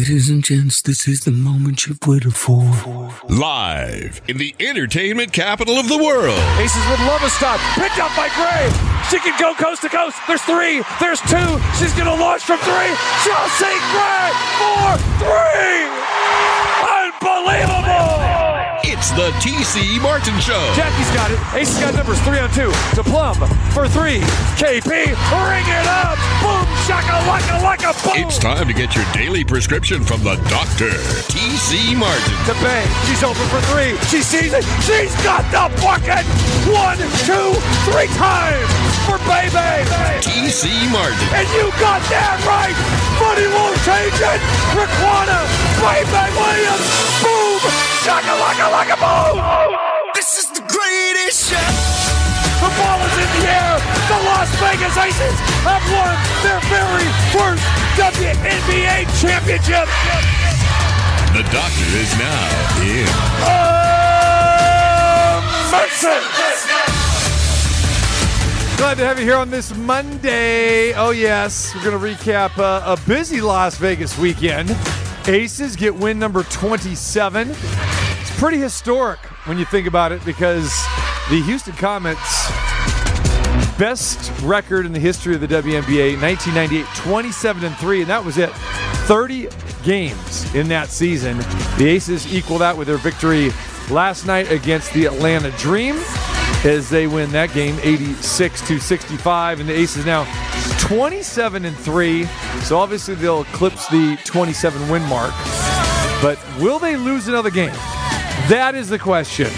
Ladies and gents, this is the moment you've waited for. Live in the entertainment capital of the world. Aces would love a stop. Picked up by Gray. She can go coast to coast. There's three. There's two. She's going to launch from three. Chelsea Gray for three. Unbelievable. It's the TC Martin Show. Jackie's got it. Ace's got numbers 3 on 2. To Plum for 3. KP, ring it up. Boom, shaka, laka, laka, boom. It's time to get your daily prescription from the doctor, TC Martin. To Bay, she's open for 3. She sees it. She's got the bucket. 1, 2, 3 times for Baby. TC Martin. And you got that right. Money won't change it. Raquana, Baby Williams. Boom, shaka, laka, like a ball. This is the greatest show. The ball is in the air. The Las Vegas Aces have won their very first WNBA championship. The doctor is now in. Glad to have you here on this Monday. Oh, yes. We're going to recap a busy Las Vegas weekend. Aces get win number 27. Pretty historic when you think about it, because the Houston Comets' best record in the history of the WNBA, 1998, 27-3, and that was it. 30 games in that season. The Aces equal that with their victory last night against the Atlanta Dream, as they win that game 86-65, and the Aces now 27-3, so obviously they'll eclipse the 27 win mark. But will they lose another game? That is the question.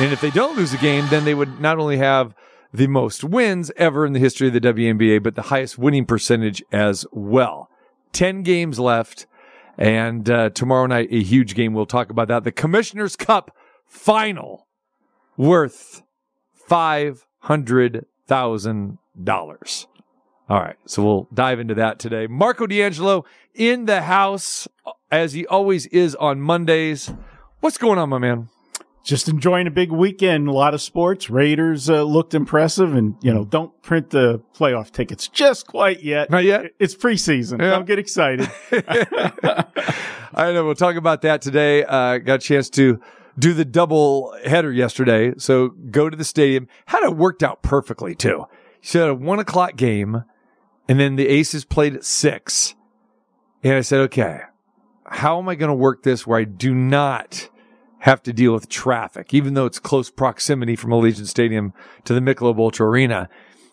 And if they don't lose a game, then they would not only have the most wins ever in the history of the WNBA, but the highest winning percentage as well. 10 games left, and tomorrow night, a huge game. We'll talk about that. The Commissioner's Cup final, worth $500,000. All right, so we'll dive into that today. Marco D'Angelo in the house, as he always is on Mondays. What's going on, my man? Just enjoying a big weekend, a lot of sports. Raiders looked impressive, and, you know, don't print the playoff tickets just quite yet. Not yet? It's preseason. Yeah. Don't get excited. I know. We'll talk about that today. Got a chance to do the double header yesterday, so go to the stadium. Had it worked out perfectly, too. So had a 1 o'clock game, and then the Aces played at 6. And I said, okay, how am I going to work this where I do not have to deal with traffic, even though it's close proximity from Allegiant Stadium to the Michelob Ultra Arena?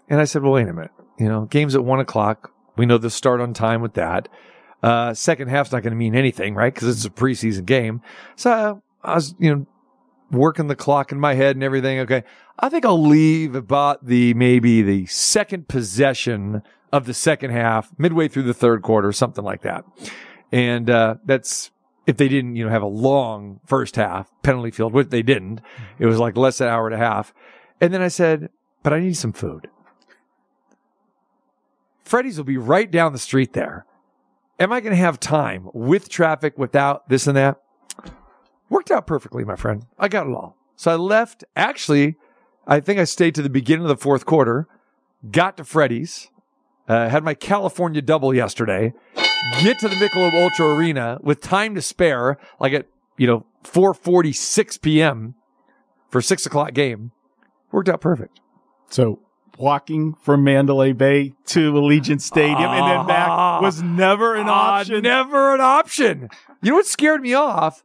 And I said, well, wait a minute. You know, game's at 1 o'clock. We know the start on time with that. Second half's not going to mean anything, right? Because it's a preseason game. So I was, you know, working the clock in my head and everything. Okay, I think I'll leave about maybe the second possession of the second half, midway through the third quarter, something like that. And that's if they didn't, you know, have a long first half penalty field, which they didn't. It was like less than an hour and a half. And then I said, but I need some food. Freddy's will be right down the street there. Am I going to have time with traffic, without this and that? Worked out perfectly, my friend. I got it all. So I left. Actually, I think I stayed to the beginning of the fourth quarter, got to Freddy's, had my California double yesterday, get to the Michelob Ultra Arena with time to spare, like at, you know, 4:46 p.m. for 6 o'clock game. Worked out perfect. So walking from Mandalay Bay to Allegiant Stadium and then back was never an option. Never an option. You know what scared me off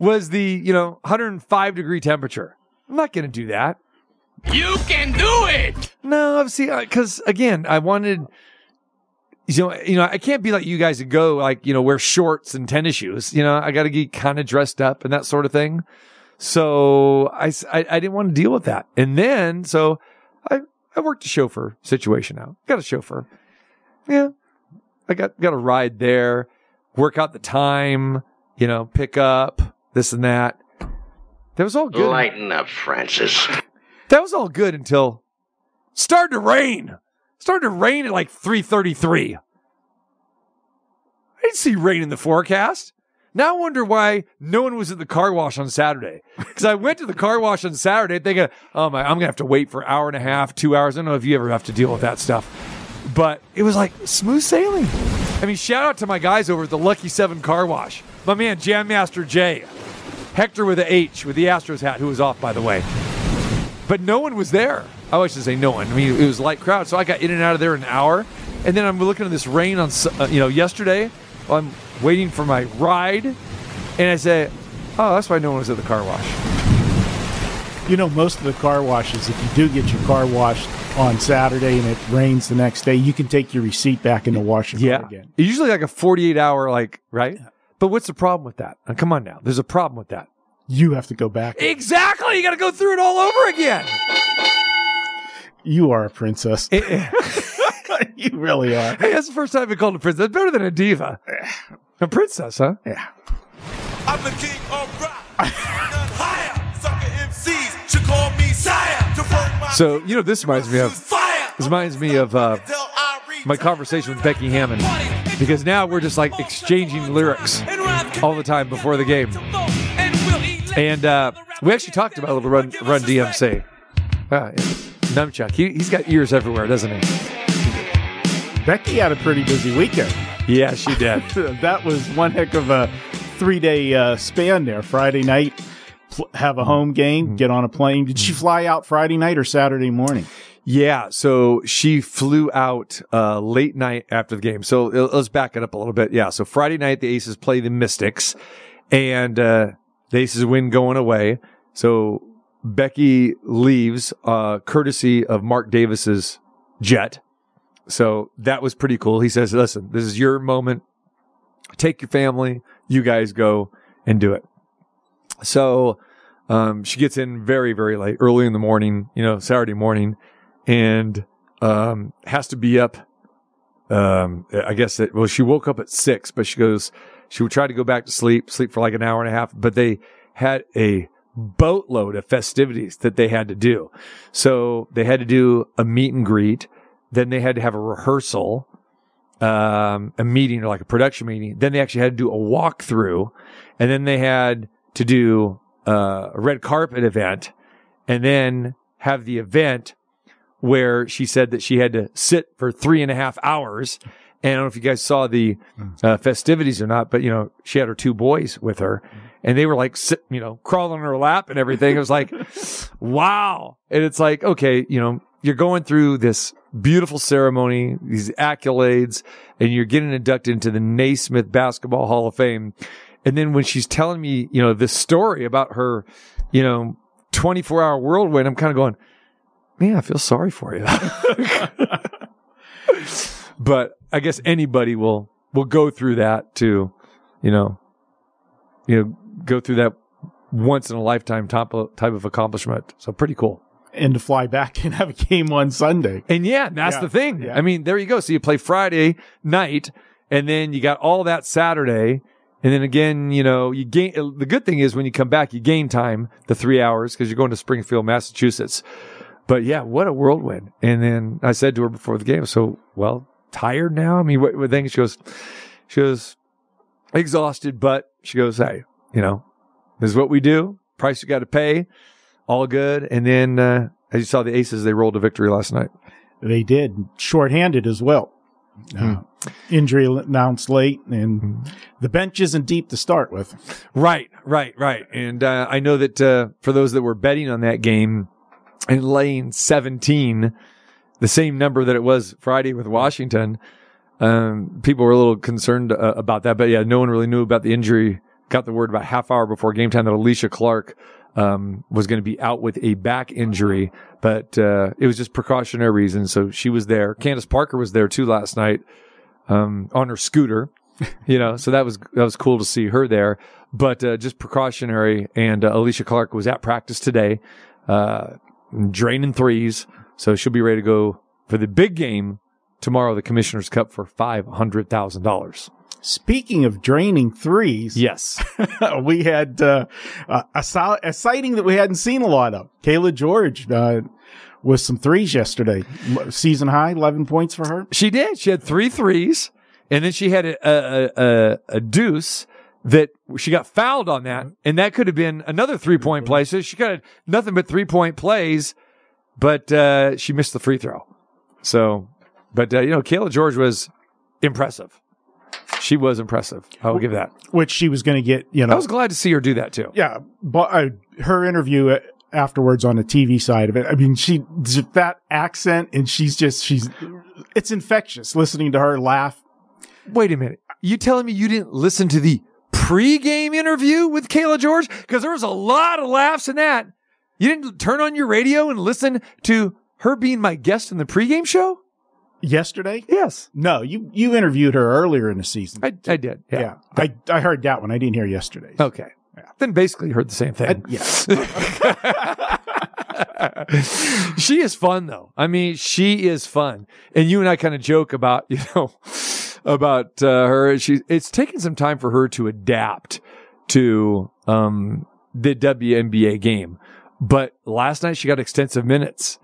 was the, you know, 105-degree temperature. I'm not going to do that. You can do it. No, see, because again, I wanted. You know, I can't be like you guys that go, like, you know, wear shorts and tennis shoes. You know, I got to get kind of dressed up and that sort of thing. So I didn't want to deal with that. And then, so I worked a chauffeur situation out. Got a chauffeur. Yeah. I got a ride there, work out the time, you know, pick up this and that. That was all good. Lighten up, Francis. That was all good until it started to rain. Started to rain at like 3:33. I didn't see rain in the forecast. Now I wonder why no one was at the car wash on Saturday. Because I went to the car wash on Saturday thinking, oh my, I'm going to have to wait for an hour and a half, 2 hours. I don't know if you ever have to deal with that stuff. But it was like smooth sailing. I mean, shout out to my guys over at the Lucky 7 Car Wash. My man, Jam Master Jay. Hector with a H with the Astros hat, who was off, by the way. But no one was there. I always should say no one. I mean, it was a light crowd, so I got in and out of there in an hour. And then I'm looking at this rain on, yesterday. I'm waiting for my ride. And I say, oh, that's why no one was at the car wash. You know, most of the car washes, if you do get your car washed on Saturday and it rains the next day, you can take your receipt back in the washer again. It's usually like a 48-hour, right? Yeah. But what's the problem with that? Oh, come on now. There's a problem with that. You have to go back. Exactly. You got to go through it all over again. You are a princess. You really are. Hey, that's the first time I've been called a princess. Better than a diva. A princess, huh? Yeah. I'm the king of rock. None higher. Sucker MCs should call me sire. To work my so, you know, this reminds me of my conversation with Becky Hammon. Because now we're just like exchanging lyrics all the time before the game. And we actually talked about a little run DMC. Nunchuk. He's got ears everywhere, doesn't he? Becky had a pretty busy weekend. Yeah, she did. That was one heck of a three-day span there. Friday night, have a home game, get on a plane. Did she fly out Friday night or Saturday morning? Yeah, so she flew out late night after the game. So let's back it up a little bit. Yeah, so Friday night, the Aces play the Mystics, and the Aces win going away. So Becky leaves courtesy of Mark Davis's jet. So that was pretty cool. He says, listen, this is your moment. Take your family. You guys go and do it. So she gets in very, very late, early in the morning, Saturday morning, and has to be up. She woke up at 6, but she would try to go back to sleep for like an hour and a half, but they had a boatload of festivities that they had to do. So they had to do a meet and greet. Then they had to have a rehearsal, a meeting or like a production meeting. Then they actually had to do a walkthrough, and then they had to do a red carpet event, and then have the event where she said that she had to sit for 3.5 hours. And I don't know if you guys saw the festivities or not, but she had her 2 boys with her, and they were like, crawling on her lap and everything. It was like, wow. And it's like, okay, you're going through this beautiful ceremony, these accolades, and you're getting inducted into the Naismith Basketball Hall of Fame. And then when she's telling me, this story about her, 24-hour whirlwind, I'm kind of going, man, I feel sorry for you. But I guess anybody will go through that to, go through that once in a lifetime type of accomplishment. So pretty cool. And to fly back and have a game on Sunday. And that's the thing. Yeah. I mean, there you go. So you play Friday night, and then you got all that Saturday. And then again, you gain. The good thing is when you come back, you gain time, the 3 hours, because you're going to Springfield, Massachusetts. But yeah, what a whirlwind. And then I said to her before the game, so, well, tired now? I mean, what thing? She goes, exhausted, but she goes, hey, this is what we do. Price you got to pay. All good. And then, as you saw, the Aces, they rolled a victory last night. They did. Shorthanded as well. Injury announced late, and the bench isn't deep to start with. Right. And I know that for those that were betting on that game and laying 17, the same number that it was Friday with Washington, people were a little concerned about that. But, yeah, no one really knew about the injury. Got the word about half hour before game time that A'ja Clark was going to be out with a back injury, but it was just precautionary reasons. So she was there. Candace Parker was there too last night on her scooter, so that was cool to see her there, but just precautionary. And A'ja Clark was at practice today, draining threes. So she'll be ready to go for the big game tomorrow, the Commissioner's Cup, for $500,000. Speaking of draining threes, yes, we had a sighting that we hadn't seen a lot of. Kayla George with some threes yesterday. Season high, 11 points for her. She did. She had 3 threes, and then she had a deuce that she got fouled on that, and that could have been another 3-point play. So she got nothing but 3-point plays, but she missed the free throw. So, but Kayla George was impressive. She was impressive. I will give that. Which she was going to get, you know. I was glad to see her do that too. Yeah. But her interview afterwards on the TV side of it, I mean, she, that accent, and it's infectious listening to her laugh. Wait a minute. You telling me you didn't listen to the pre-game interview with Kayla George? Because there was a lot of laughs in that. You didn't turn on your radio and listen to her being my guest in the pregame show? Yesterday? Yes. No, you interviewed her earlier in the season. I did. Yeah. I heard that one. I didn't hear yesterday. Okay. Yeah. Then basically heard the same thing. Yeah. She is fun, though. I mean, she is fun. And you and I kind of joke about, you know, about her. It's taken some time for her to adapt to the WNBA game. But last night she got extensive minutes.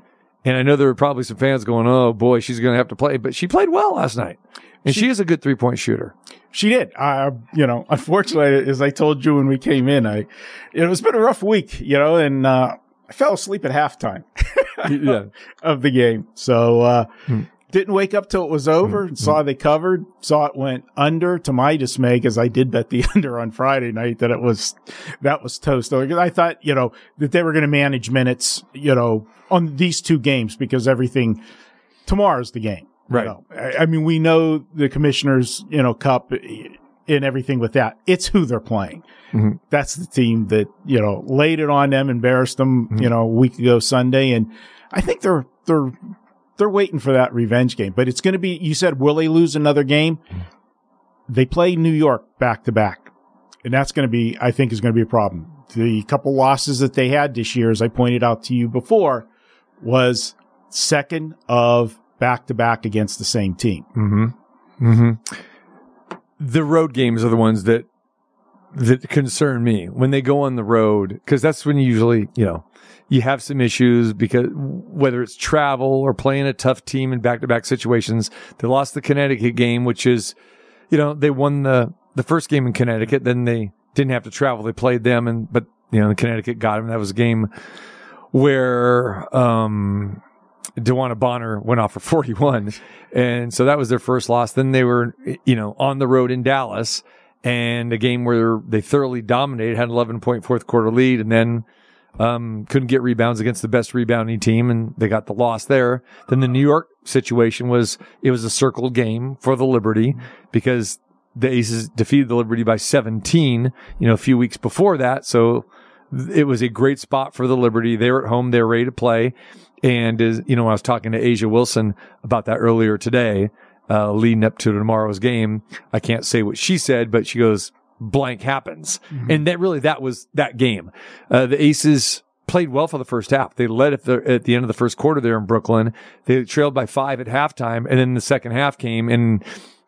And I know there were probably some fans going, oh, boy, she's going to have to play. But she played well last night. And she is a good three-point shooter. She did. You know, unfortunately, as I told you when we came in, it's been a rough week, you know, and I fell asleep at halftime of the game. So didn't wake up till it was over. Saw they covered. Saw it went under, to my dismay, because I did bet the under on Friday night that that was toast. I thought, you know, that they were going to manage minutes, you know, on these two games, because everything tomorrow's the game, right? You know? I mean, we know the Commissioner's, you know, Cup and everything with that. It's who they're playing. Mm-hmm. That's the team that, you know, laid it on them, embarrassed them, you know, a week ago Sunday, and I think they're waiting for that revenge game. But it's going to be. You said, will they lose another game? They play New York back to back, and that's going to be, I think, is going to be a problem. The couple losses that they had this year, as I pointed out to you before, was second of back-to-back against the same team. Mm-hmm. Mm-hmm. The road games are the ones that concern me when they go on the road, because that's when you usually, you know, you have some issues, because whether it's travel or playing a tough team in back-to-back situations. They lost the Connecticut game, which is, you know, they won the first game in Connecticut. Then they didn't have to travel. They played them, but you know, Connecticut got them. That was a game where DeWanna Bonner went off for 41. And so that was their first loss. Then they were, you know, on the road in Dallas, and a game where they thoroughly dominated, had an 11-point fourth quarter lead, and then couldn't get rebounds against the best rebounding team, and they got the loss there. Then the New York situation was a circled game for the Liberty, because the Aces defeated the Liberty by 17, you know, a few weeks before that. So it was a great spot for the Liberty. They were at home. They were ready to play. And, you know, I was talking to A'ja Wilson about that earlier today, leading up to tomorrow's game. I can't say what she said, but she goes, blank happens. Mm-hmm. And that was that game. The Aces played well for the first half. They led at the end of the first quarter there in Brooklyn. They trailed by 5 at halftime. And then the second half came, and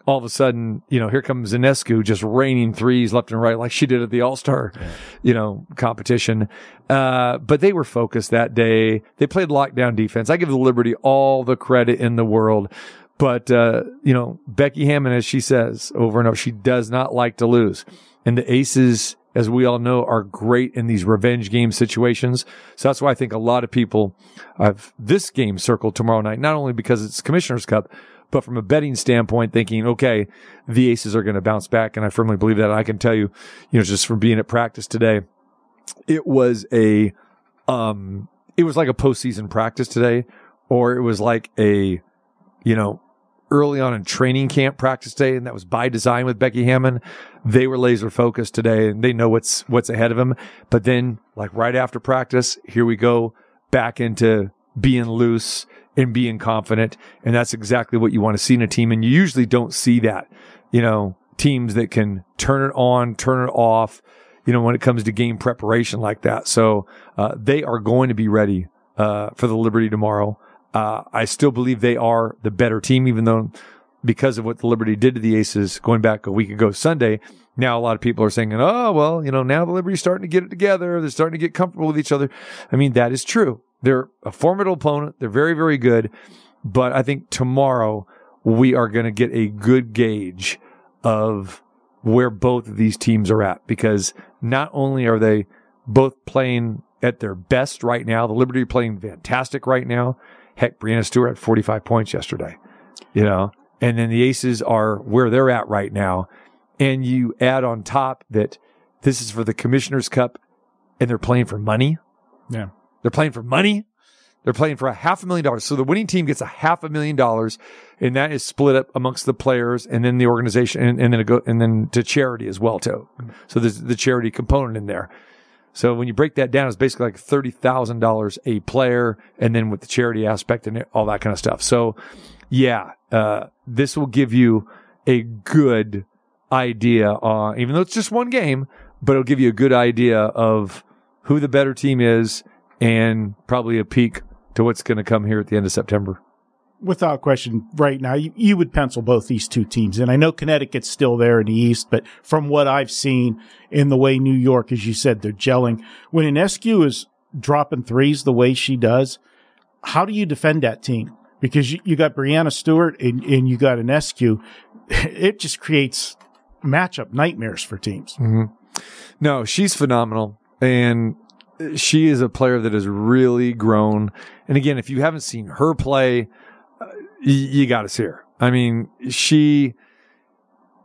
all of a sudden, you know, here comes Ionescu just raining threes left and right, like she did at the All-Star, you know, competition. But they were focused that day. They played lockdown defense. I give the Liberty all the credit in the world. But, you know, Becky Hammon, as she says over and over, she does not like to lose. And the Aces, as we all know, are great in these revenge game situations. So that's why I think a lot of people have this game circled tomorrow night, not only because it's Commissioner's Cup, but from a betting standpoint, thinking, okay, the Aces are going to bounce back. And I firmly believe that. And I can tell you, you know, just from being at practice today, it was like a postseason practice today, or it was like a, you know, early on in training camp practice today. And that was by design with Becky Hammon. They were laser focused today, and they know what's ahead of them. But then, like right after practice, here we go back into being loose and being confident. And that's exactly what you want to see in a team. And you usually don't see that, you know, teams that can turn it on, turn it off, you know, when it comes to game preparation like that. So they are going to be ready for the Liberty tomorrow. I still believe they are the better team, even though because of what the Liberty did to the Aces going back a week ago Sunday, now a lot of people are saying, oh, well, you know, now the Liberty's starting to get it together. They're starting to get comfortable with each other. I mean, that is true. They're a formidable opponent. They're very, very good. But I think tomorrow we are going to get a good gauge of where both of these teams are at, because not only are they both playing at their best right now, the Liberty playing fantastic right now. Heck, Brianna Stewart had 45 points yesterday, you know, And then the Aces are where they're at right now. And you add on top that this is for the Commissioner's Cup and they're playing for money. Yeah. They're playing for money. They're playing for $500,000. So the winning team gets $500,000, and that is split up amongst the players and then the organization, and then to charity as well too. So there's the charity component in there. So when you break that down, it's basically like $30,000 a player, and then with the charity aspect and all that kind of stuff. So yeah, this will give you a good idea, even though it's just one game, but it'll give you a good idea of who the better team is, and probably a peek to what's going to come here at the end of September. Without question, right now, you would pencil both these two teams. And I know Connecticut's still there in the East, but from what I've seen in the way New York, as you said, they're gelling. When Ionescu is dropping threes the way she does, how do you defend that team? Because you got Brianna Stewart and you got Ionescu. It just creates matchup nightmares for teams. Mm-hmm. No, she's phenomenal. And she is a player that has really grown. And again, if you haven't seen her play, you got to see her. I mean, she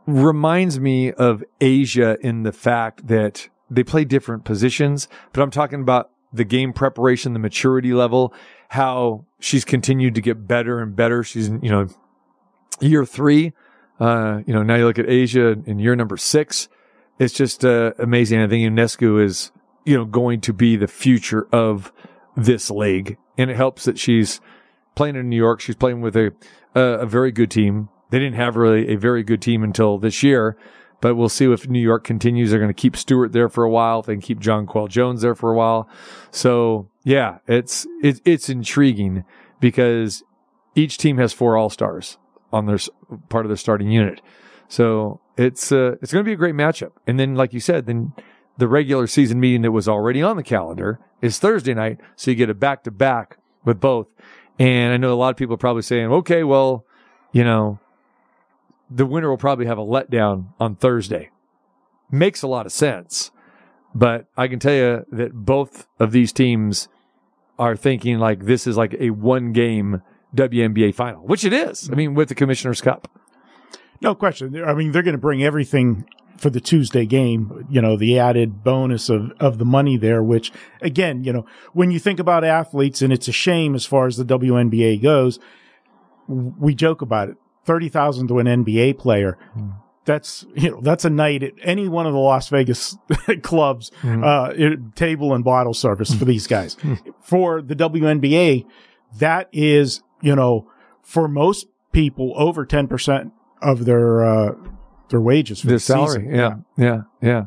reminds me of A'ja in the fact that they play different positions, but I'm talking about the game preparation, the maturity level, how she's continued to get better and better. She's, year 3, now you look at A'ja in year number 6. It's just amazing. I think Ionescu is going to be the future of this league. And it helps that she's playing in New York. She's playing with a very good team. They didn't have really a very good team until this year, but we'll see if New York continues. They're going to keep Stewart there for a while. They can keep Jonquel Jones there for a while. So yeah, it's intriguing because each team has 4 all-stars on their part of their starting unit. So it's going to be a great matchup. And then, like you said, the regular season meeting that was already on the calendar is Thursday night, so you get a back-to-back with both. And I know a lot of people are probably saying, okay, well, the winner will probably have a letdown on Thursday. Makes a lot of sense. But I can tell you that both of these teams are thinking like this is like a one-game WNBA final, which it is. I mean, with the Commissioner's Cup. No question. I mean, they're going to bring everything for the Tuesday game, the added bonus of the money there, which again, when you think about athletes, and it's a shame as far as the WNBA goes, we joke about it. $30,000 to an NBA player. Mm. That's a night at any one of the Las Vegas clubs, table and bottle service for these guys. For the WNBA, that is, for most people over 10% of their wages for their salary. Yeah.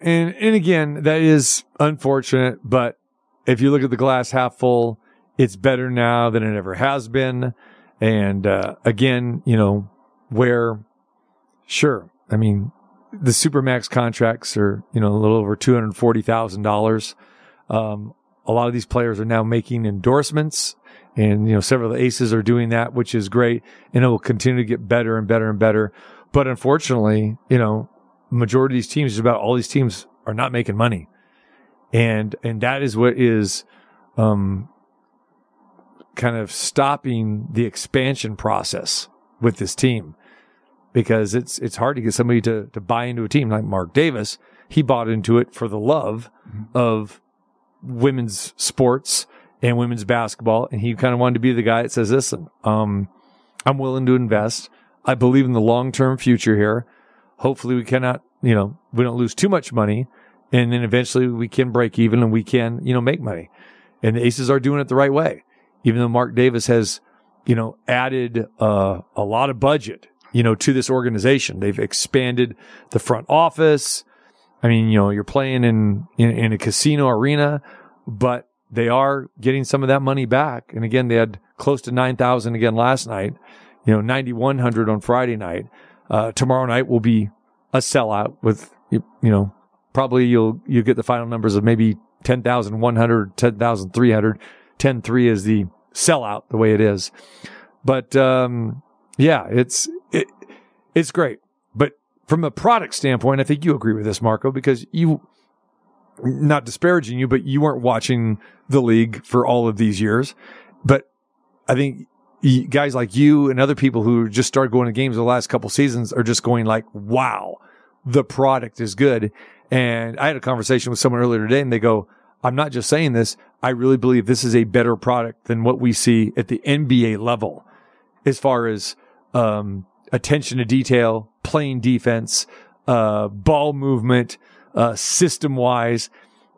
And again, that is unfortunate, but if you look at the glass half full, it's better now than it ever has been. And, again, the Supermax contracts are, a little over $240,000. A lot of these players are now making endorsements. And, several of the Aces are doing that, which is great. And it will continue to get better and better and better. But unfortunately, majority of these teams, just about all these teams, are not making money. And that is what is, kind of stopping the expansion process with this team, because it's hard to get somebody to buy into a team like Mark Davis. He bought into it for the love of women's sports and women's basketball. And he kind of wanted to be the guy that says, listen, I'm willing to invest. I believe in the long-term future here. Hopefully we don't lose too much money. And then eventually we can break even and we can, make money. And the Aces are doing it the right way. Even though Mark Davis has, added a lot of budget, to this organization. They've expanded the front office. I mean, you're playing in a casino arena, but they are getting some of that money back. And again, they had close to 9,000 again last night, 9,100 on Friday night. Tomorrow night will be a sellout with, probably you'll get the final numbers of maybe 10,100, 10,300. 10-3 is the sellout the way it is. But, it's great. But from a product standpoint, I think you agree with this, Marco, because not disparaging you, but you weren't watching the league for all of these years. But I think guys like you and other people who just started going to games the last couple seasons are just going like, wow, the product is good. And I had a conversation with someone earlier today and they go, I'm not just saying this. I really believe this is a better product than what we see at the NBA level as far as attention to detail, playing defense, ball movement, system-wise.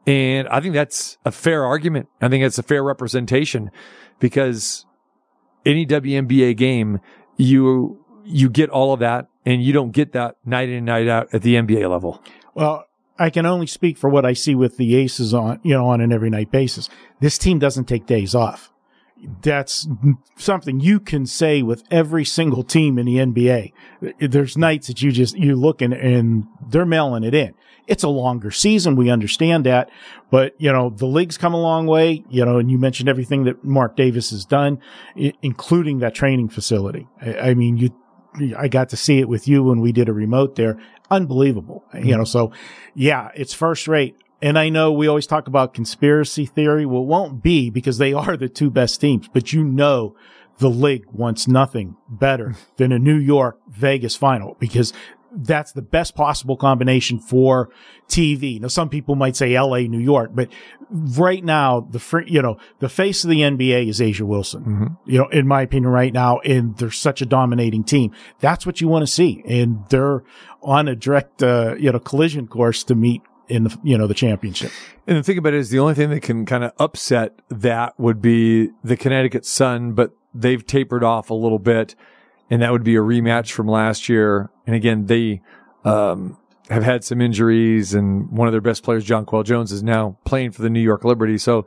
And I think that's a fair argument. I think that's a fair representation because any WNBA game, you get all of that and you don't get that night in and night out at the NBA level. Well, I can only speak for what I see with the Aces on an every night basis. This team doesn't take days off. That's something you can say with every single team in the NBA. There's nights that you look and they're mailing it in. It's a longer season. We understand that, but the league's come a long way, and you mentioned everything that Mark Davis has done, including that training facility. I mean, I got to see it with you when we did a remote there. Unbelievable. Mm-hmm. So yeah, it's first rate. And I know we always talk about conspiracy theory. Well, it won't be because they are the two best teams, but the league wants nothing better than a New York Vegas final because that's the best possible combination for TV. Now, some people might say LA, New York, but right now the face of the NBA is A'ja Wilson, mm-hmm. In my opinion right now, and they're such a dominating team. That's what you want to see. And they're on a direct, collision course to meet in the championship. And the thing about it is the only thing that can kind of upset that would be the Connecticut Sun, but they've tapered off a little bit, and that would be a rematch from last year. And again, they have had some injuries, and one of their best players, Jonquel Jones, is now playing for the New York Liberty. So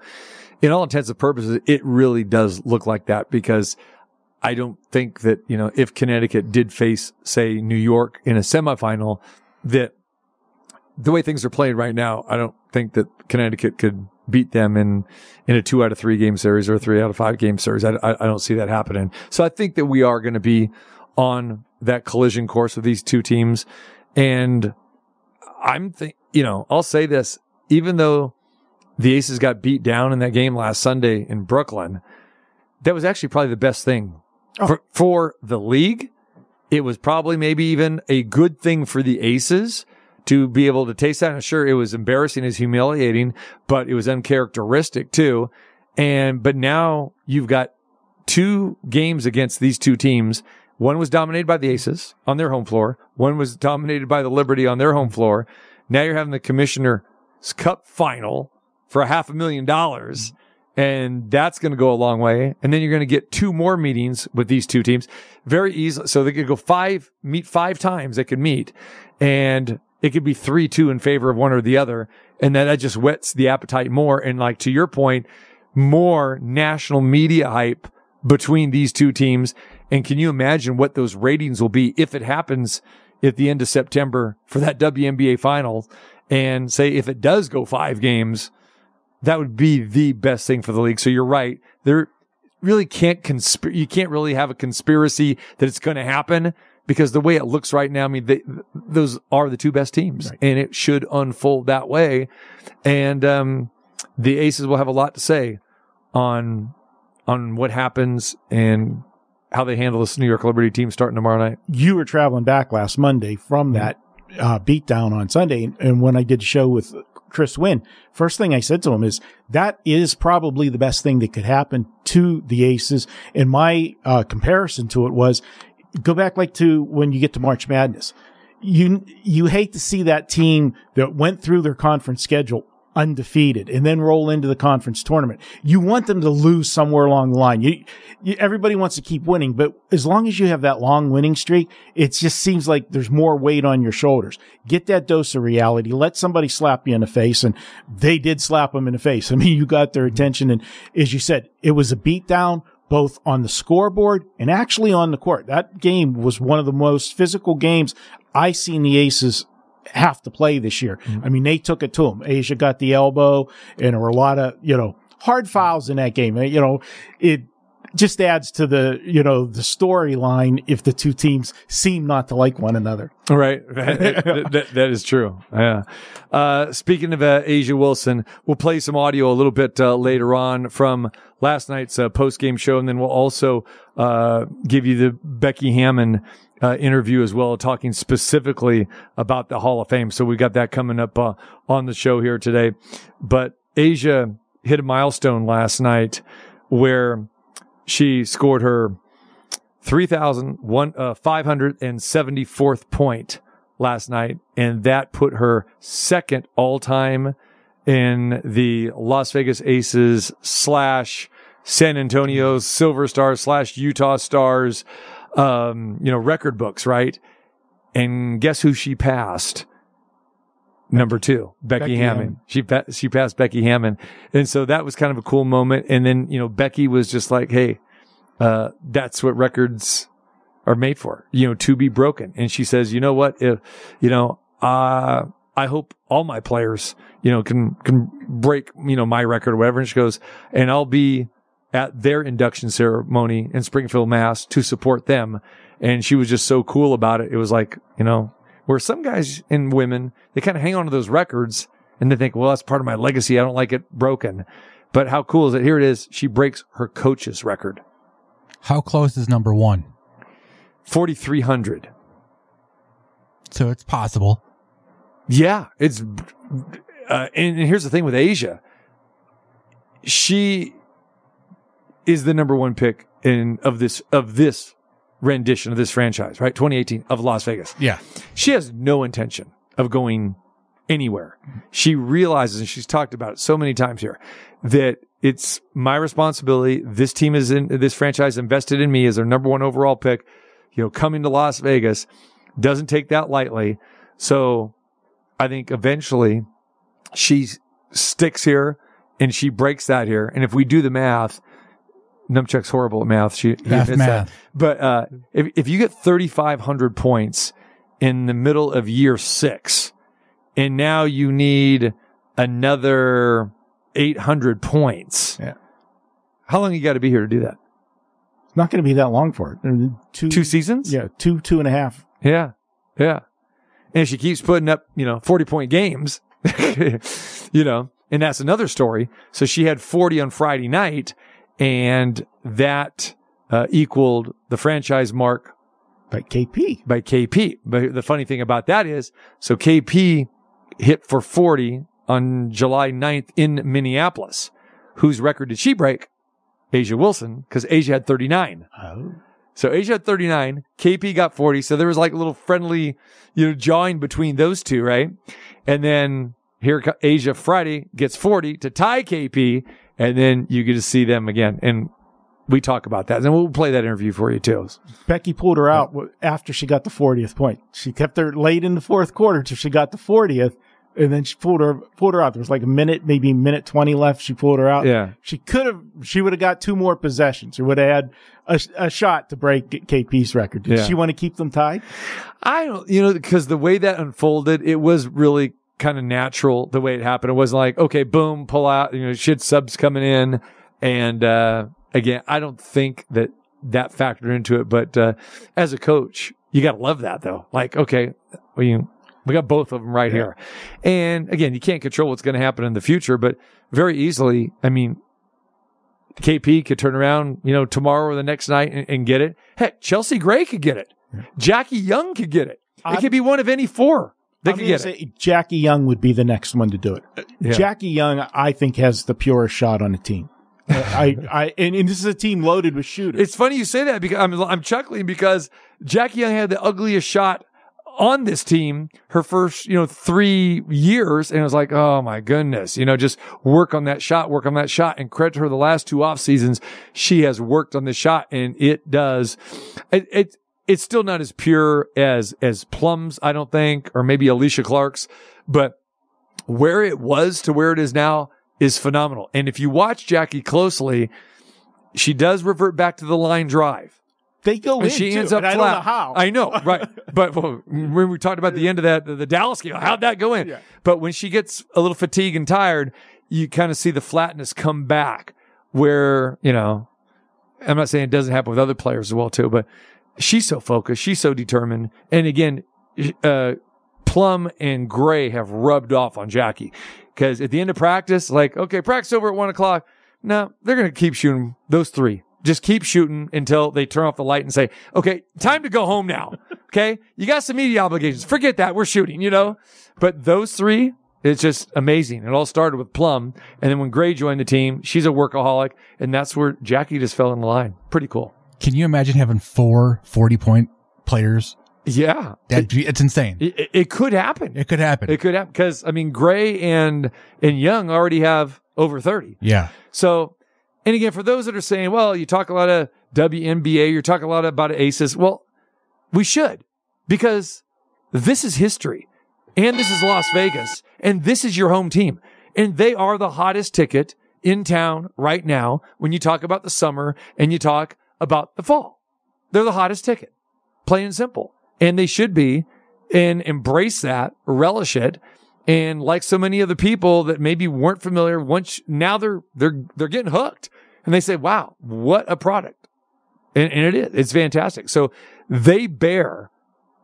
in all intents and purposes, it really does look like that because I don't think that, if Connecticut did face, say, New York in a semifinal, that the way things are played right now, I don't think that Connecticut could beat them in a 2 out of 3 game series or a 3 out of 5 game series. I don't see that happening. So I think that we are going to be on that collision course with these two teams. And I'll say this, even though the Aces got beat down in that game last Sunday in Brooklyn, that was actually probably the best thing for the league. It was probably maybe even a good thing for the Aces to be able to taste that. And sure, it was embarrassing, it was humiliating, but it was uncharacteristic too. But now you've got 2 games against these two teams. One was dominated by the Aces on their home floor. One was dominated by the Liberty on their home floor. Now you're having the Commissioner's Cup final for $500,000. And that's going to go a long way. And then you're going to get 2 more meetings with these two teams very easily. So they could go 5 times they could meet. And it could be 3-2 in favor of one or the other. And that just whets the appetite more. And like to your point, more national media hype between these two teams. And can you imagine what those ratings will be if it happens at the end of September for that WNBA final? And say if it does go 5 games, that would be the best thing for the league. So you're right. There really you can't really have a conspiracy that it's going to happen. Because the way it looks right now, I mean, those are the two best teams, right? And it should unfold that way. And the Aces will have a lot to say on what happens and how they handle this New York Liberty team starting tomorrow night. You were traveling back last Monday from that beatdown on Sunday, and when I did the show with Chris Wynn, first thing I said to him is that is probably the best thing that could happen to the Aces. And my comparison to it was, go back to when you get to March Madness. You hate to see that team that went through their conference schedule undefeated and then roll into the conference tournament. You want them to lose somewhere along the line. Everybody wants to keep winning, but as long as you have that long winning streak, it just seems like there's more weight on your shoulders. Get that dose of reality. Let somebody slap you in the face, and they did slap them in the face. I mean, you got their attention, and as you said, it was a beatdown, both on the scoreboard and actually on the court. That game was one of the most physical games I've seen the Aces have to play this year. Mm-hmm. I mean, they took it to them. A'ja got the elbow, and there were a lot of hard fouls in that game. It just adds to the, you know, the storyline if the two teams seem not to like one another. All right. That is true. Yeah. Speaking of A'ja Wilson, we'll play some audio a little bit later on from last night's post-game show, and then we'll also give you the Becky Hammon interview as well, talking specifically about the Hall of Fame. So we got that coming up on the show here today. But A'ja hit a milestone last night where she scored her 3,574th point last night, and that put her second all-time in the Las Vegas Aces / San Antonio Silver Stars / Utah Stars, record books, right? And guess who she passed? Number two, Becky Hammon. She passed Becky Hammon. And so that was kind of a cool moment. And then, you know, Becky was just like, hey, that's what records are made for, you know, to be broken. And she says, you know what, if, you know, I hope all my players, you know, can break, you know, my record or whatever. And she goes, and I'll be at their induction ceremony in Springfield, Mass to support them. And she was just so cool about it. It was like, you know, where some guys and women, they kind of hang on to those records and they think, well, that's part of my legacy. I don't like it broken. But how cool is it? Here it is. She breaks her coach's record. How close is number one? 4,300. So it's possible. Yeah. It's, and here's the thing with A'ja. She is the number one pick of this rendition of this franchise, right? 2018 of Las Vegas. Yeah. She has no intention of going anywhere. She realizes, and she's talked about it so many times here, that it's my responsibility. This team is in this franchise invested in me as their number one overall pick, you know, coming to Las Vegas doesn't take that lightly. So I think eventually she sticks here and she breaks that here. And if we do the math, Nunchuk's horrible at math. That. But if you get 3,500 points in the middle of year 6, and now you need another 800 points, yeah. How long you got to be here to do that? It's not going to be that long for it. I mean, two seasons? Yeah, two and a half. Yeah, yeah. And if she keeps putting up, you know, 40-point games, you know, and that's another story. So she had 40 on Friday night. And that equaled the franchise mark by KP. But the funny thing about that is, so KP hit for 40 on July 9th in Minneapolis. Whose record did she break? A'ja Wilson, because A'ja had 39. Oh. So A'ja had 39, KP got 40. So there was like a little friendly, you know, jawing between those two, right? And then here A'ja Friday gets 40 to tie KP. And then you get to see them again. And we talk about that. And we'll play that interview for you, too. Becky pulled her out after she got the 40th point. She kept her late in the fourth quarter till she got the 40th. And then she pulled her out. There was like a minute, maybe minute 20 left. She pulled her out. Yeah. She would have got two more possessions or would have had a shot to break KP's record. Did she want to keep them tied? I don't, you know, because the way that unfolded, it was really kind of natural the way it happened. It wasn't like, okay, boom, pull out, you know, shit, subs coming in. And, again, I don't think that factored into it. But, as a coach, you got to love that though. Like, okay, we got both of them right here. And again, you can't control what's going to happen in the future, but very easily, I mean, KP could turn around, you know, tomorrow or the next night and get it. Heck, Chelsea Gray could get it. Jackie Young could get it. It could be one of any four. I'm going to say Jackie Young would be the next one to do it. Yeah. Jackie Young, I think, has the purest shot on a team. And this is a team loaded with shooters. It's funny you say that because I'm chuckling because Jackie Young had the ugliest shot on this team her first, you know, 3 years. And it was like, oh my goodness, you know, just work on that shot. And credit to her, the last two off seasons, she has worked on the shot and it does. It's still not as pure as Plum's, I don't think, or maybe A'ja Clark's, but where it was to where it is now is phenomenal. And if you watch Jackie closely, she does revert back to the line drive. They go in, she ends up flat. I don't know how. I know, right? But when we talked about the end of that, the Dallas game, how'd that go in? Yeah. But when she gets a little fatigued and tired, you kind of see the flatness come back where, you know, I'm not saying it doesn't happen with other players as well too, but she's so focused. She's so determined. And again, Plum and Gray have rubbed off on Jackie, because at the end of practice, like, okay, practice over at 1 o'clock. No, they're going to keep shooting those three. Just keep shooting until they turn off the light and say, okay, time to go home now. Okay. You got some media obligations. Forget that. We're shooting, you know, but those three, it's just amazing. It all started with Plum. And then when Gray joined the team, she's a workaholic, and that's where Jackie just fell in line. Pretty cool. Can you imagine having four 40-point players? Yeah. It's insane. It could happen. It could happen. It could happen. Because, I mean, Gray and Young already have over 30. Yeah. So, and again, for those that are saying, well, you talk a lot of WNBA, you're talking a lot about Aces. Well, we should, because this is history. And this is Las Vegas, and this is your home team. And they are the hottest ticket in town right now when you talk about the summer and you talk about the fall. They're the hottest ticket, plain and simple. And they should be, and embrace that, relish it. And like so many other people that maybe weren't familiar, once now they're getting hooked. And they say, wow, what a product. And it is. It's fantastic. So they bear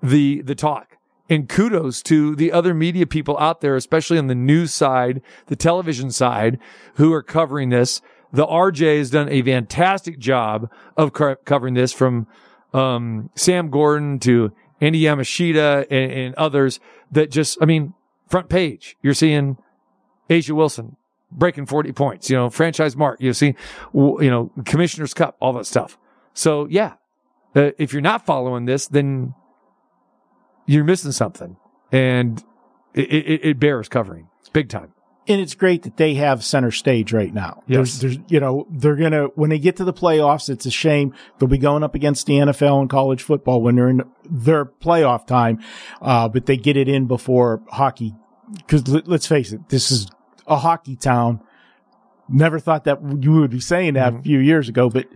the talk. And kudos to the other media people out there, especially on the news side, the television side, who are covering this. The RJ has done a fantastic job of covering this, from Sam Gordon to Andy Yamashita and others that just, I mean, front page, you're seeing A'ja Wilson breaking 40 points, you know, franchise mark, you see, you know, Commissioner's Cup, all that stuff. So, yeah, if you're not following this, then you're missing something, and it bears covering big time. And it's great that they have center stage right now. Yes. There's, you know, they're going to, when they get to the playoffs, it's a shame. They'll be going up against the NFL and college football when they're in their playoff time. But they get it in before hockey. Cause let's face it, this is a hockey town. Never thought that you would be saying that a few years ago, but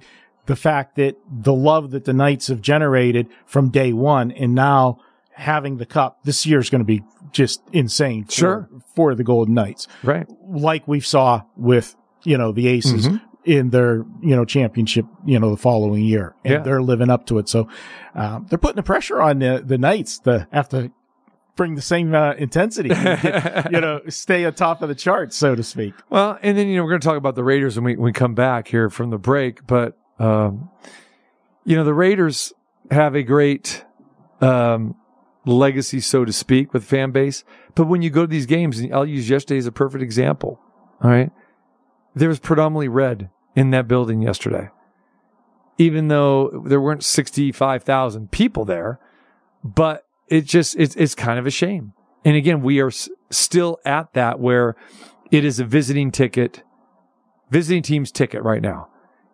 the fact that the love that the Knights have generated from day one, and now having the cup this year is going to be just insane for the Golden Knights. Right. Like we saw with, you know, the Aces in their, you know, championship, you know, the following year, and they're living up to it. So, they're putting the pressure on the Knights to have to bring the same intensity, you know, stay atop of the charts, so to speak. Well, and then, you know, we're going to talk about the Raiders when we come back here from the break, but, you know, the Raiders have a great, legacy, so to speak, with fan base. But when you go to these games, and I'll use yesterday as a perfect example, all right, there was predominantly red in that building yesterday. Even though there weren't 65,000 people there, but it just, it's kind of a shame. And again, we are still at that where it is a visiting team's ticket right now.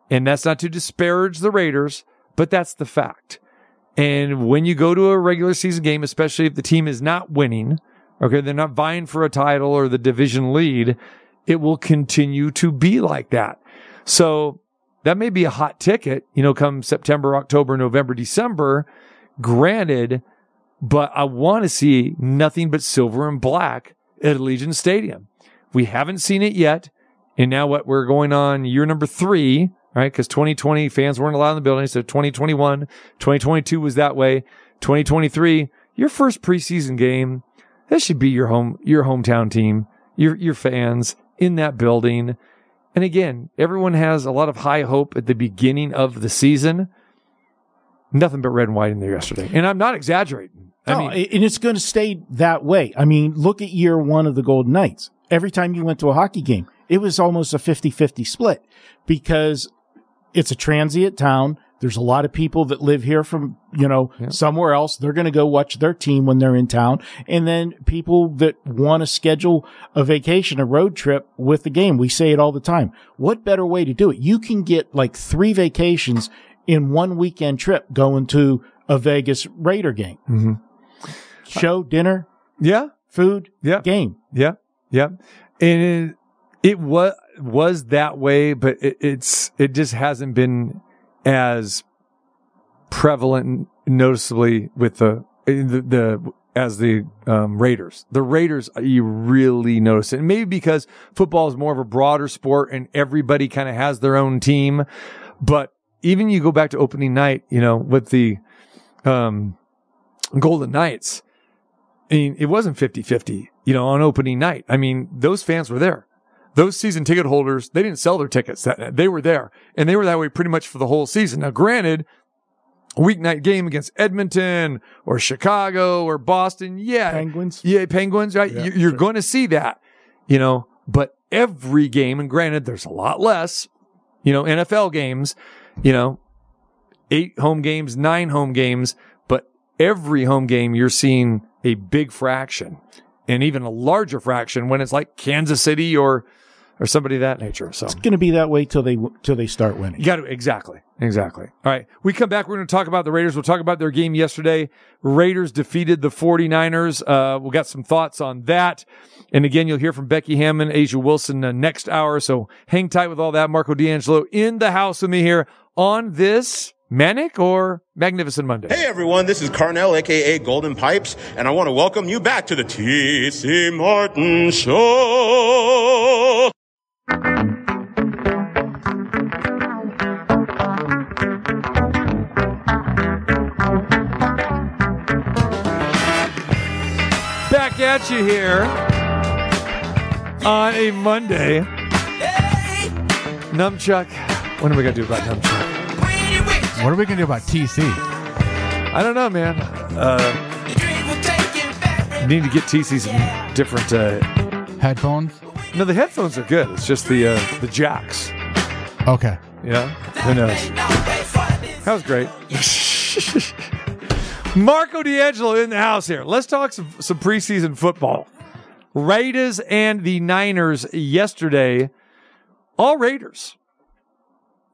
And that's not to disparage the Raiders, but that's the fact. And when you go to a regular season game, especially if the team is not winning, okay, they're not vying for a title or the division lead, it will continue to be like that. So that may be a hot ticket, you know, come September, October, November, December, granted, but I want to see nothing but silver and black at Allegiant Stadium. We haven't seen it yet. And now what, we're going on year number 3. Right? Because 2020 fans weren't allowed in the building. So 2021, 2022 was that way. 2023, your first preseason game, that should be your hometown team, your fans in that building. And again, everyone has a lot of high hope at the beginning of the season. Nothing but red and white in there yesterday. And I'm not exaggerating. I mean, and it's going to stay that way. I mean, look at year one of the Golden Knights. Every time you went to a hockey game, it was almost a 50-50 split, because it's a transient town. There's a lot of people that live here from, you know, somewhere else. They're going to go watch their team when they're in town. And then people that want to schedule a vacation, a road trip with the game. We say it all the time. What better way to do it? You can get like 3 vacations in one weekend trip going to a Vegas Raider game. Show, dinner. Yeah. Food. Yeah. Game. Yeah. Yeah. And it was that way, but it just hasn't been as prevalent noticeably with the Raiders. The Raiders, you really notice it. And maybe because football is more of a broader sport and everybody kind of has their own team, but even you go back to opening night, you know, with the Golden Knights, I mean, it wasn't 50-50, you know, on opening night. I mean, those fans were there. Those season ticket holders, they didn't sell their tickets that night. They were there, and they were that way pretty much for the whole season. Now, granted, a weeknight game against Edmonton or Chicago or Boston, Penguins, right? Yeah, you're going to see that, you know. But every game, and granted, there's a lot less, you know, NFL games, you know, 8 home games, 9 home games, but every home game you're seeing a big fraction, and even a larger fraction when it's like Kansas City or somebody of that nature. So it's going to be that way till they start winning. You got to, exactly. All right, we come back. We're going to talk about the Raiders. We'll talk about their game yesterday. Raiders defeated the 49ers. We'll got some thoughts on that. And again, you'll hear from Becky Hammon, A'ja Wilson next hour. So hang tight with all that. Marco D'Angelo in the house with me here on this Manic or Magnificent Monday. Hey everyone, this is Carnell, aka Golden Pipes, and I want to welcome you back to the TC Martin Show. Back at you here on a Monday. Hey. Nunchuk, what are we going to do about Nunchuk? What are we going to do about TC? I don't know, man. Need to get TC some different... headphones? No, the headphones are good. It's just the jacks. Okay. Yeah? Who knows? That was great. Marco D'Angelo in the house here. Let's talk some preseason football. Raiders and the Niners yesterday. All Raiders.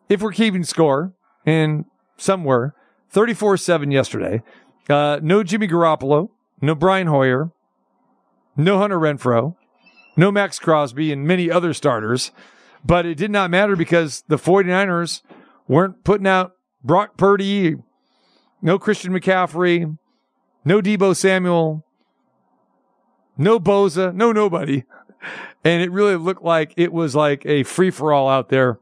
If we're keeping score, and some were, 34-7 yesterday. No Jimmy Garoppolo, no Brian Hoyer, no Hunter Renfrow, no Max Crosby, and many other starters. But it did not matter because the 49ers weren't putting out Brock Purdy, no Christian McCaffrey, no Deebo Samuel, no Boza, no nobody. And it really looked like it was like a free-for-all out there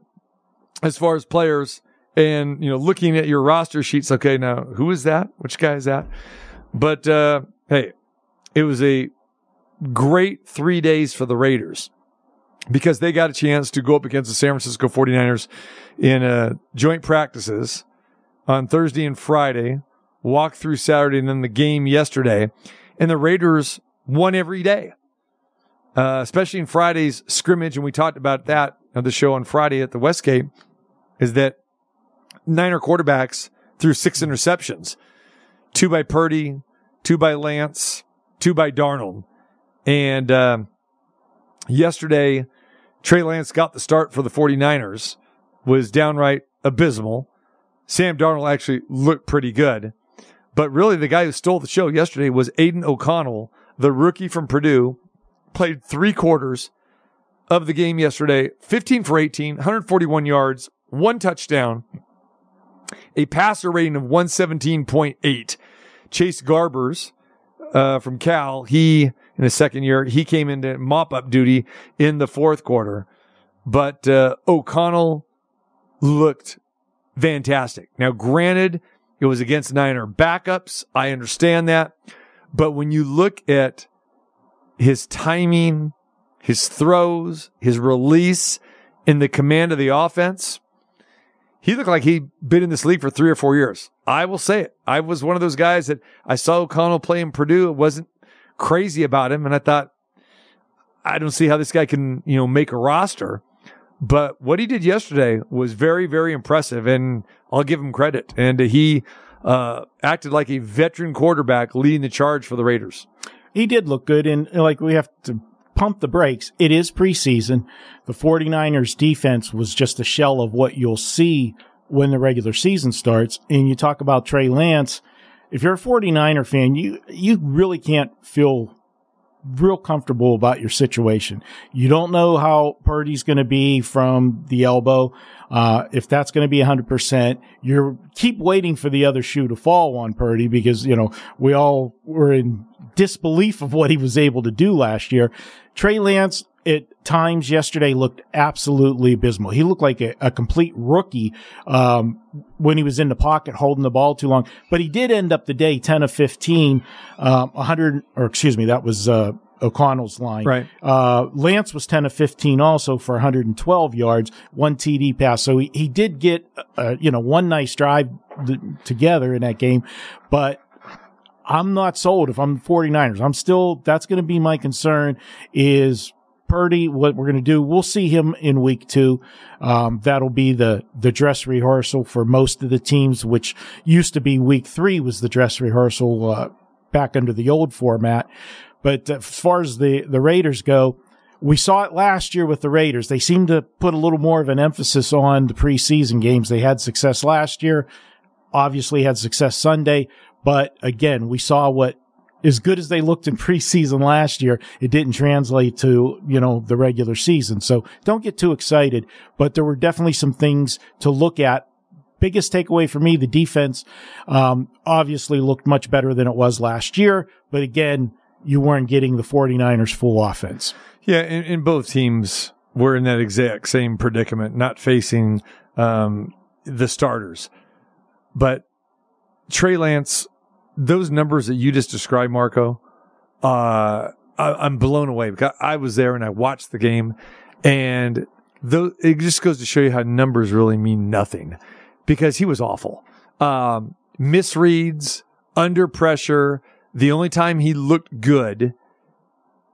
as far as players. And, you know, looking at your roster sheets, okay, now, who is that? Which guy is that? But, hey, it was a great 3 days for the Raiders because they got a chance to go up against the San Francisco 49ers in joint practices on Thursday and Friday, walk through Saturday, and then the game yesterday. And the Raiders won every day, especially in Friday's scrimmage. And we talked about that on the show on Friday at the Westgate, is that Niner quarterbacks threw 6 interceptions, 2 by Purdy, 2 by Lance, 2 by Darnold. And yesterday, Trey Lance got the start for the 49ers, was downright abysmal. Sam Darnold actually looked pretty good. But really, the guy who stole the show yesterday was Aiden O'Connell, the rookie from Purdue, played 3 quarters of the game yesterday, 15 for 18, 141 yards, 1 touchdown, a passer rating of 117.8. Chase Garbers from Cal, he, in his second year, he came into mop-up duty in the 4th quarter. But O'Connell looked fantastic. Now, granted, it was against Niner backups. I understand that. But when you look at his timing, his throws, his release, and the command of the offense... He looked like he'd been in this league for 3 or 4 years. I will say it. I was one of those guys that I saw O'Connell play in Purdue. It wasn't crazy about him. And I thought, I don't see how this guy can, you know, make a roster. But what he did yesterday was very, very impressive. And I'll give him credit. And he acted like a veteran quarterback leading the charge for the Raiders. He did look good. And like, we have to pump the brakes. It is preseason. The 49ers defense was just a shell of what you'll see when the regular season starts. And you talk about Trey Lance. If you're a 49er fan, you really can't feel real comfortable about your situation. You don't know how Purdy's going to be from the elbow. If that's going to be 100%, you keep waiting for the other shoe to fall on Purdy because, you know, we all were in disbelief of what he was able to do last year. Trey Lance at times yesterday looked absolutely abysmal. He looked like a complete rookie when he was in the pocket holding the ball too long. But he did end up the day 10 of 15, 100 or excuse me, that was O'Connell's line. Right. Lance was 10 of 15 also for 112 yards, one TD pass. So he did get one nice drive together in that game, but I'm not sold if I'm the 49ers. That's going to be my concern is Purdy, what we're going to do. We'll see him in week two. That'll be the dress rehearsal for most of the teams, which used to be week three was the dress rehearsal, back under the old format. But as far as the Raiders go, we saw it last year with the Raiders. They seemed to put a little more of an emphasis on the preseason games. They had success last year, obviously had success Sunday. But again, we saw what, as good as they looked in preseason last year, it didn't translate to, the regular season. So don't get too excited, but there were definitely some things to look at. Biggest takeaway for me, the defense, obviously looked much better than it was last year. But again, you weren't getting the 49ers full offense. Yeah. And both teams were in that exact same predicament, not facing, the starters, but Trey Lance, those numbers that you just described, Marco, I'm blown away because I was there and I watched the game, and it just goes to show you how numbers really mean nothing because he was awful. Misreads, under pressure. The only time he looked good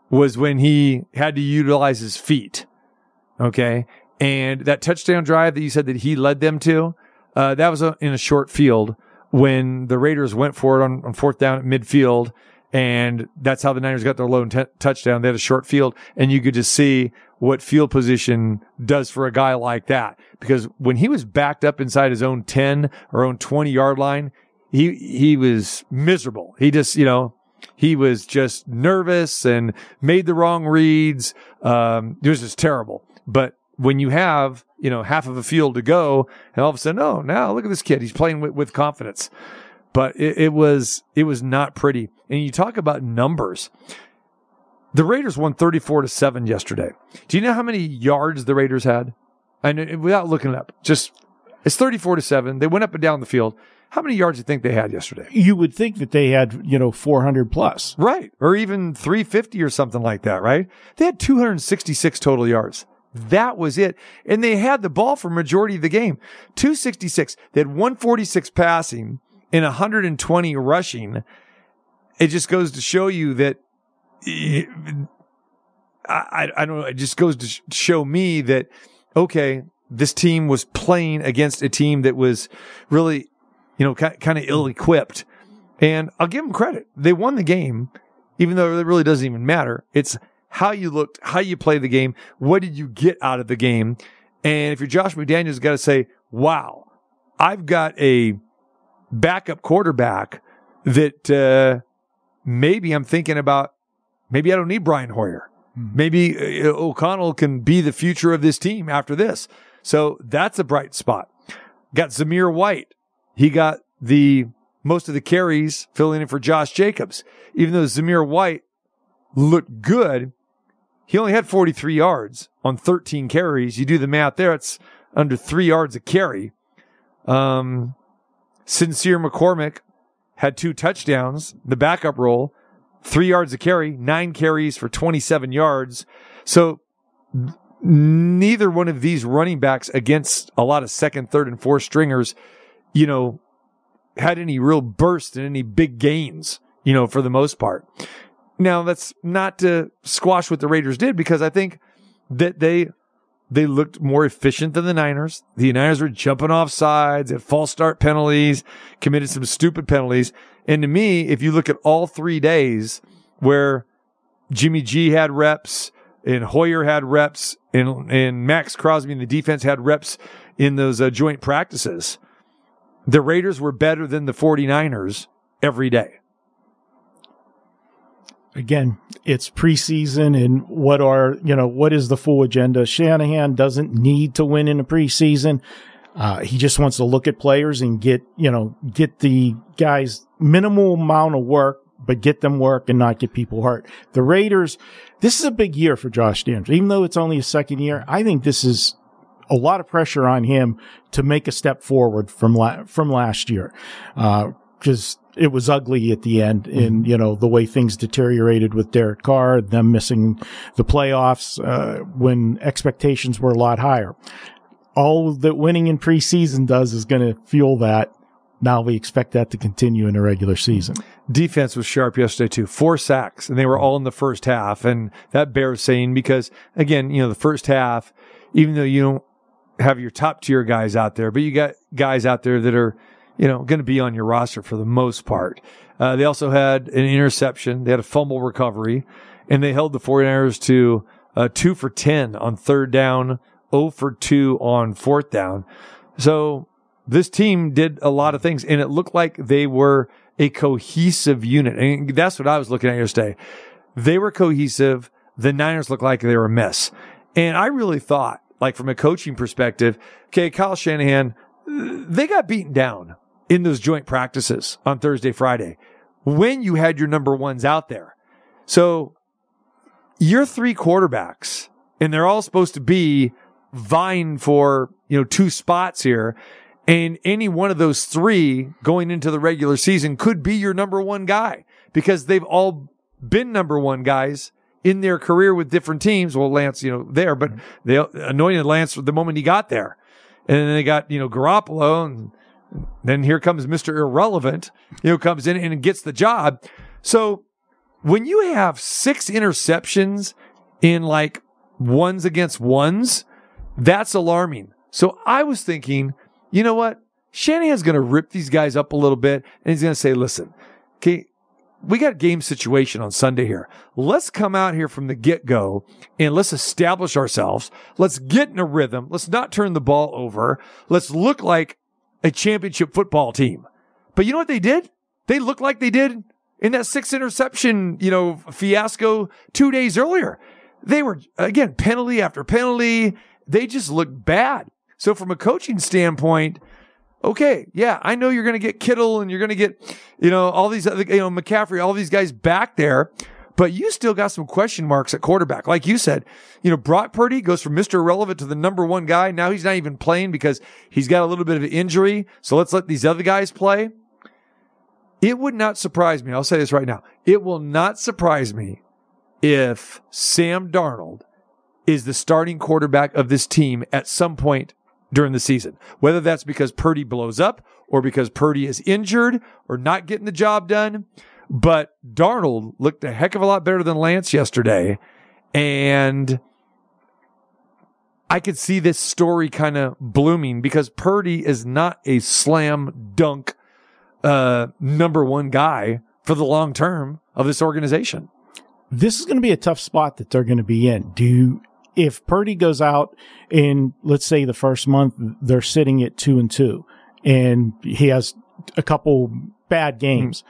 was when he had to utilize his feet. Okay. And that touchdown drive that you said that he led them to, that was in a short field. When the Raiders went for it on fourth down at midfield, and that's how the Niners got their lone touchdown. They had a short field, and you could just see what field position does for a guy like that. Because when he was backed up inside his own 10 or own 20-yard line, he was miserable. He just, he was just nervous and made the wrong reads. It was just terrible. But when you have, half of a field to go, and all of a sudden, oh, now look at this kid. He's playing with confidence. But it was not pretty. And you talk about numbers. The Raiders won 34-7 yesterday. Do you know how many yards the Raiders had? And without looking it up, it's 34-7. They went up and down the field. How many yards do you think they had yesterday? You would think that they had, 400 plus. Right. Or even 350 or something like that, right? They had 266 total yards. That was it. And they had the ball for majority of the game. 266. They had 146 passing and 120 rushing. It just goes to show you that I don't know. It just goes to show me that, okay, this team was playing against a team that was really, kind of ill-equipped. And I'll give them credit. They won the game, even though it really doesn't even matter. It's how you looked, how you play the game, what did you get out of the game? And if you're Josh McDaniels, got to say, wow, I've got a backup quarterback that maybe I'm thinking about, maybe I don't need Brian Hoyer. Maybe O'Connell can be the future of this team after this. So that's a bright spot. Got Zamir White. He got most of the carries filling in for Josh Jacobs. Even though Zamir White looked good, he only had 43 yards on 13 carries. You do the math there, it's under 3 yards a carry. Sincere McCormick had 2 touchdowns, the backup role, 3 yards a carry, 9 carries for 27 yards. So neither one of these running backs against a lot of second, third, and fourth stringers, had any real burst and any big gains, for the most part. Now, that's not to squash what the Raiders did, because I think that they looked more efficient than the Niners. The Niners were jumping off sides, had false start penalties, committed some stupid penalties. And to me, if you look at all 3 days where Jimmy G had reps and Hoyer had reps and Max Crosby and the defense had reps in those joint practices, the Raiders were better than the 49ers every day. Again, it's preseason, and what is the full agenda? Shanahan doesn't need to win in the preseason. He just wants to look at players and get the guys minimal amount of work, but get them work and not get people hurt. The Raiders, this is a big year for Josh Daniels. Even though it's only his second year, I think this is a lot of pressure on him to make a step forward from last year. Because it was ugly at the end in, you know, the way things deteriorated with Derek Carr, them missing the playoffs, when expectations were a lot higher. All that winning in preseason does is going to fuel that. Now we expect that to continue in a regular season. Defense was sharp yesterday too. 4 sacks, and they were all in the first half. And that bears saying because, again, you know, the first half, even though you don't have your top tier guys out there, but you got guys out there that are, you know, going to be on your roster for the most part. They also had an interception. They had a fumble recovery, and they held the 49ers to 2 for 10 on third down, 0 for 2 on fourth down. So this team did a lot of things, and it looked like they were a cohesive unit. And that's what I was looking at yesterday. They were cohesive. The Niners looked like they were a mess. And I really thought, like from a coaching perspective, okay, Kyle Shanahan, they got beaten down in those joint practices on Thursday, Friday, when you had your number ones out there. So your 3 quarterbacks, and they're all supposed to be vying for, you know, 2 spots here. And any one of those 3 going into the regular season could be your number one guy because they've all been number one guys in their career with different teams. Well, Lance, you know, there, but they anointed Lance the moment he got there. And then they got, you know, Garoppolo, and then here comes Mr. Irrelevant, you know, comes in and gets the job. So when you have 6 interceptions in like 1s against 1s, that's alarming. So I was thinking, you know what? Shanahan's going to rip these guys up a little bit, and he's going to say, listen, okay, we got a game situation on Sunday here. Let's come out here from the get-go and let's establish ourselves. Let's get in a rhythm. Let's not turn the ball over. Let's look like a championship football team. But you know what they did? They looked like they did in that 6 interception, you know, fiasco 2 days earlier. They were, again, penalty after penalty. They just looked bad. So from a coaching standpoint, okay, yeah, I know you're going to get Kittle and you're going to get, you know, all these other, you know, McCaffrey, all these guys back there, but you still got some question marks at quarterback. Like you said, you know, Brock Purdy goes from Mr. Irrelevant to the number one guy. Now he's not even playing because he's got a little bit of an injury. So let's let these other guys play. It would not surprise me. I'll say this right now. It will not surprise me if Sam Darnold is the starting quarterback of this team at some point during the season, whether that's because Purdy blows up or because Purdy is injured or not getting the job done. But Darnold looked a heck of a lot better than Lance yesterday. And I could see this story kind of blooming because Purdy is not a slam dunk number one guy for the long term of this organization. This is going to be a tough spot that they're going to be in. If Purdy goes out in, let's say, the first month, they're sitting at 2-2, and he has a couple bad games,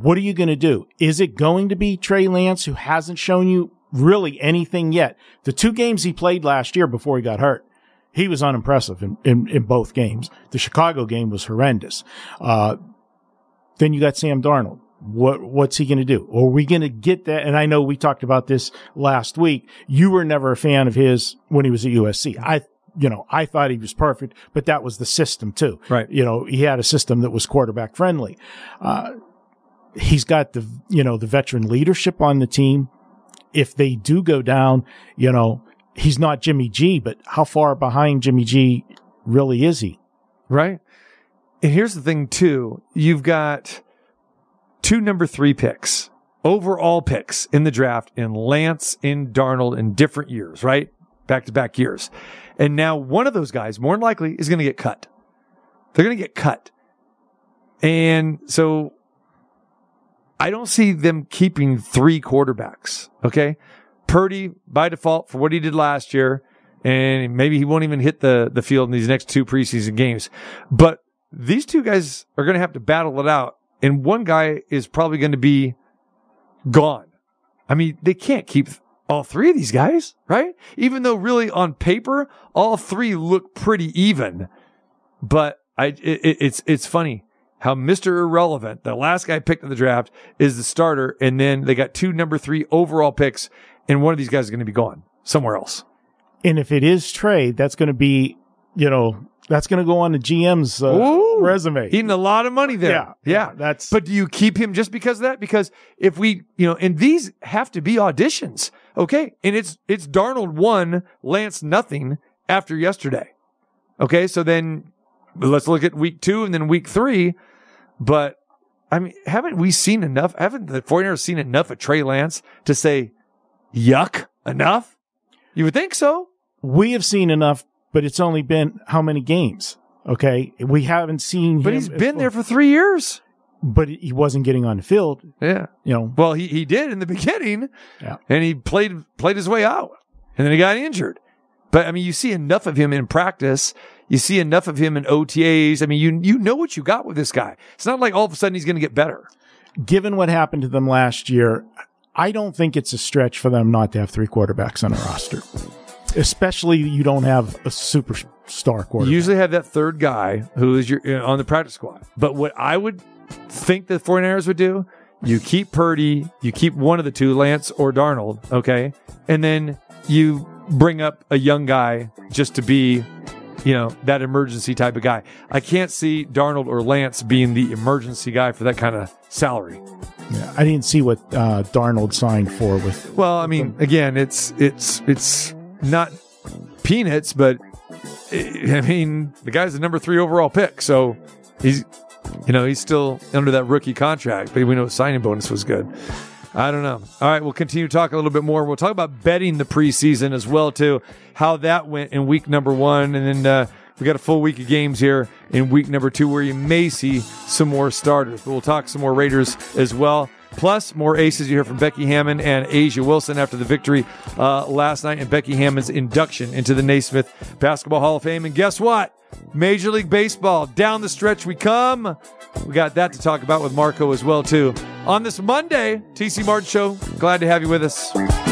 what are you going to do? Is it going to be Trey Lance, who hasn't shown you really anything yet? The 2 games he played last year before he got hurt, he was unimpressive in both games. The Chicago game was horrendous. Then you got Sam Darnold. What's he going to do? Are we going to get that? And I know we talked about this last week. You were never a fan of his when he was at USC. I thought he was perfect, but that was the system too. Right. You know, he had a system that was quarterback friendly. He's got the, you know, the veteran leadership on the team. If they do go down, you know, he's not Jimmy G, but how far behind Jimmy G really is he? Right. And here's the thing too. You've got 2 number 3 picks, overall picks in the draft in Lance and Darnold in different years, right? Back-to-back years. And now one of those guys, more than likely, is going to get cut. They're going to get cut. And so I don't see them keeping 3 quarterbacks, okay? Purdy, by default, for what he did last year, and maybe he won't even hit the field in these next 2 preseason games. But these 2 guys are going to have to battle it out. And one guy is probably going to be gone. I mean, they can't keep all 3 of these guys, right? Even though really on paper, all 3 look pretty even. But it's funny. how Mr. Irrelevant, the last guy picked in the draft, is the starter. And then they got 2 number 3 overall picks, and one of these guys is going to be gone somewhere else. And if it is Trey, that's going to be, you know, that's going to go on the GM's resume. Eating a lot of money there. Yeah. That's. But do you keep him just because of that? Because if we, you know, and these have to be auditions. Okay. And it's Darnold 1, Lance nothing after yesterday. Okay. So then let's look at week 2 and then week 3. But I mean, haven't we seen enough? Haven't the 49ers seen enough of Trey Lance to say, yuck, enough? You would think so. We have seen enough, but it's only been how many games? Okay. We haven't seen But he's been there for 3 years. But he wasn't getting on the field. Yeah. You know. Well, he did in the beginning. Yeah. And he played his way out. And then he got injured. But I mean, you see enough of him in practice. You see enough of him in OTAs. I mean, you know what you got with this guy. It's not like all of a sudden he's going to get better. Given what happened to them last year, I don't think it's a stretch for them not to have 3 quarterbacks on a roster, especially you don't have a superstar quarterback. You usually have that third guy who is on the practice squad. But what I would think the 49ers would do, you keep Purdy, you keep one of the two, Lance or Darnold, okay? And then you bring up a young guy just to be, you know, that emergency type of guy. I can't see Darnold or Lance being the emergency guy for that kind of salary. Yeah, I didn't see what Darnold signed for with. Well, I mean, again, it's not peanuts, but I mean, the guy's the number 3 overall pick, so he's still under that rookie contract. But we know his signing bonus was good. I don't know. All right, we'll continue talking a little bit more. We'll talk about betting the preseason as well, too, how that went in week 1, and then we got a full week of games here in week 2 where you may see some more starters. But we'll talk some more Raiders as well. Plus, more Aces. You hear from Becky Hammon and A'ja Wilson after the victory last night and Becky Hammon's induction into the Naismith Basketball Hall of Fame. And guess what? Major League Baseball. Down the stretch we come. We got that to talk about with Marco as well, too. On this Monday, TC Martin Show, glad to have you with us.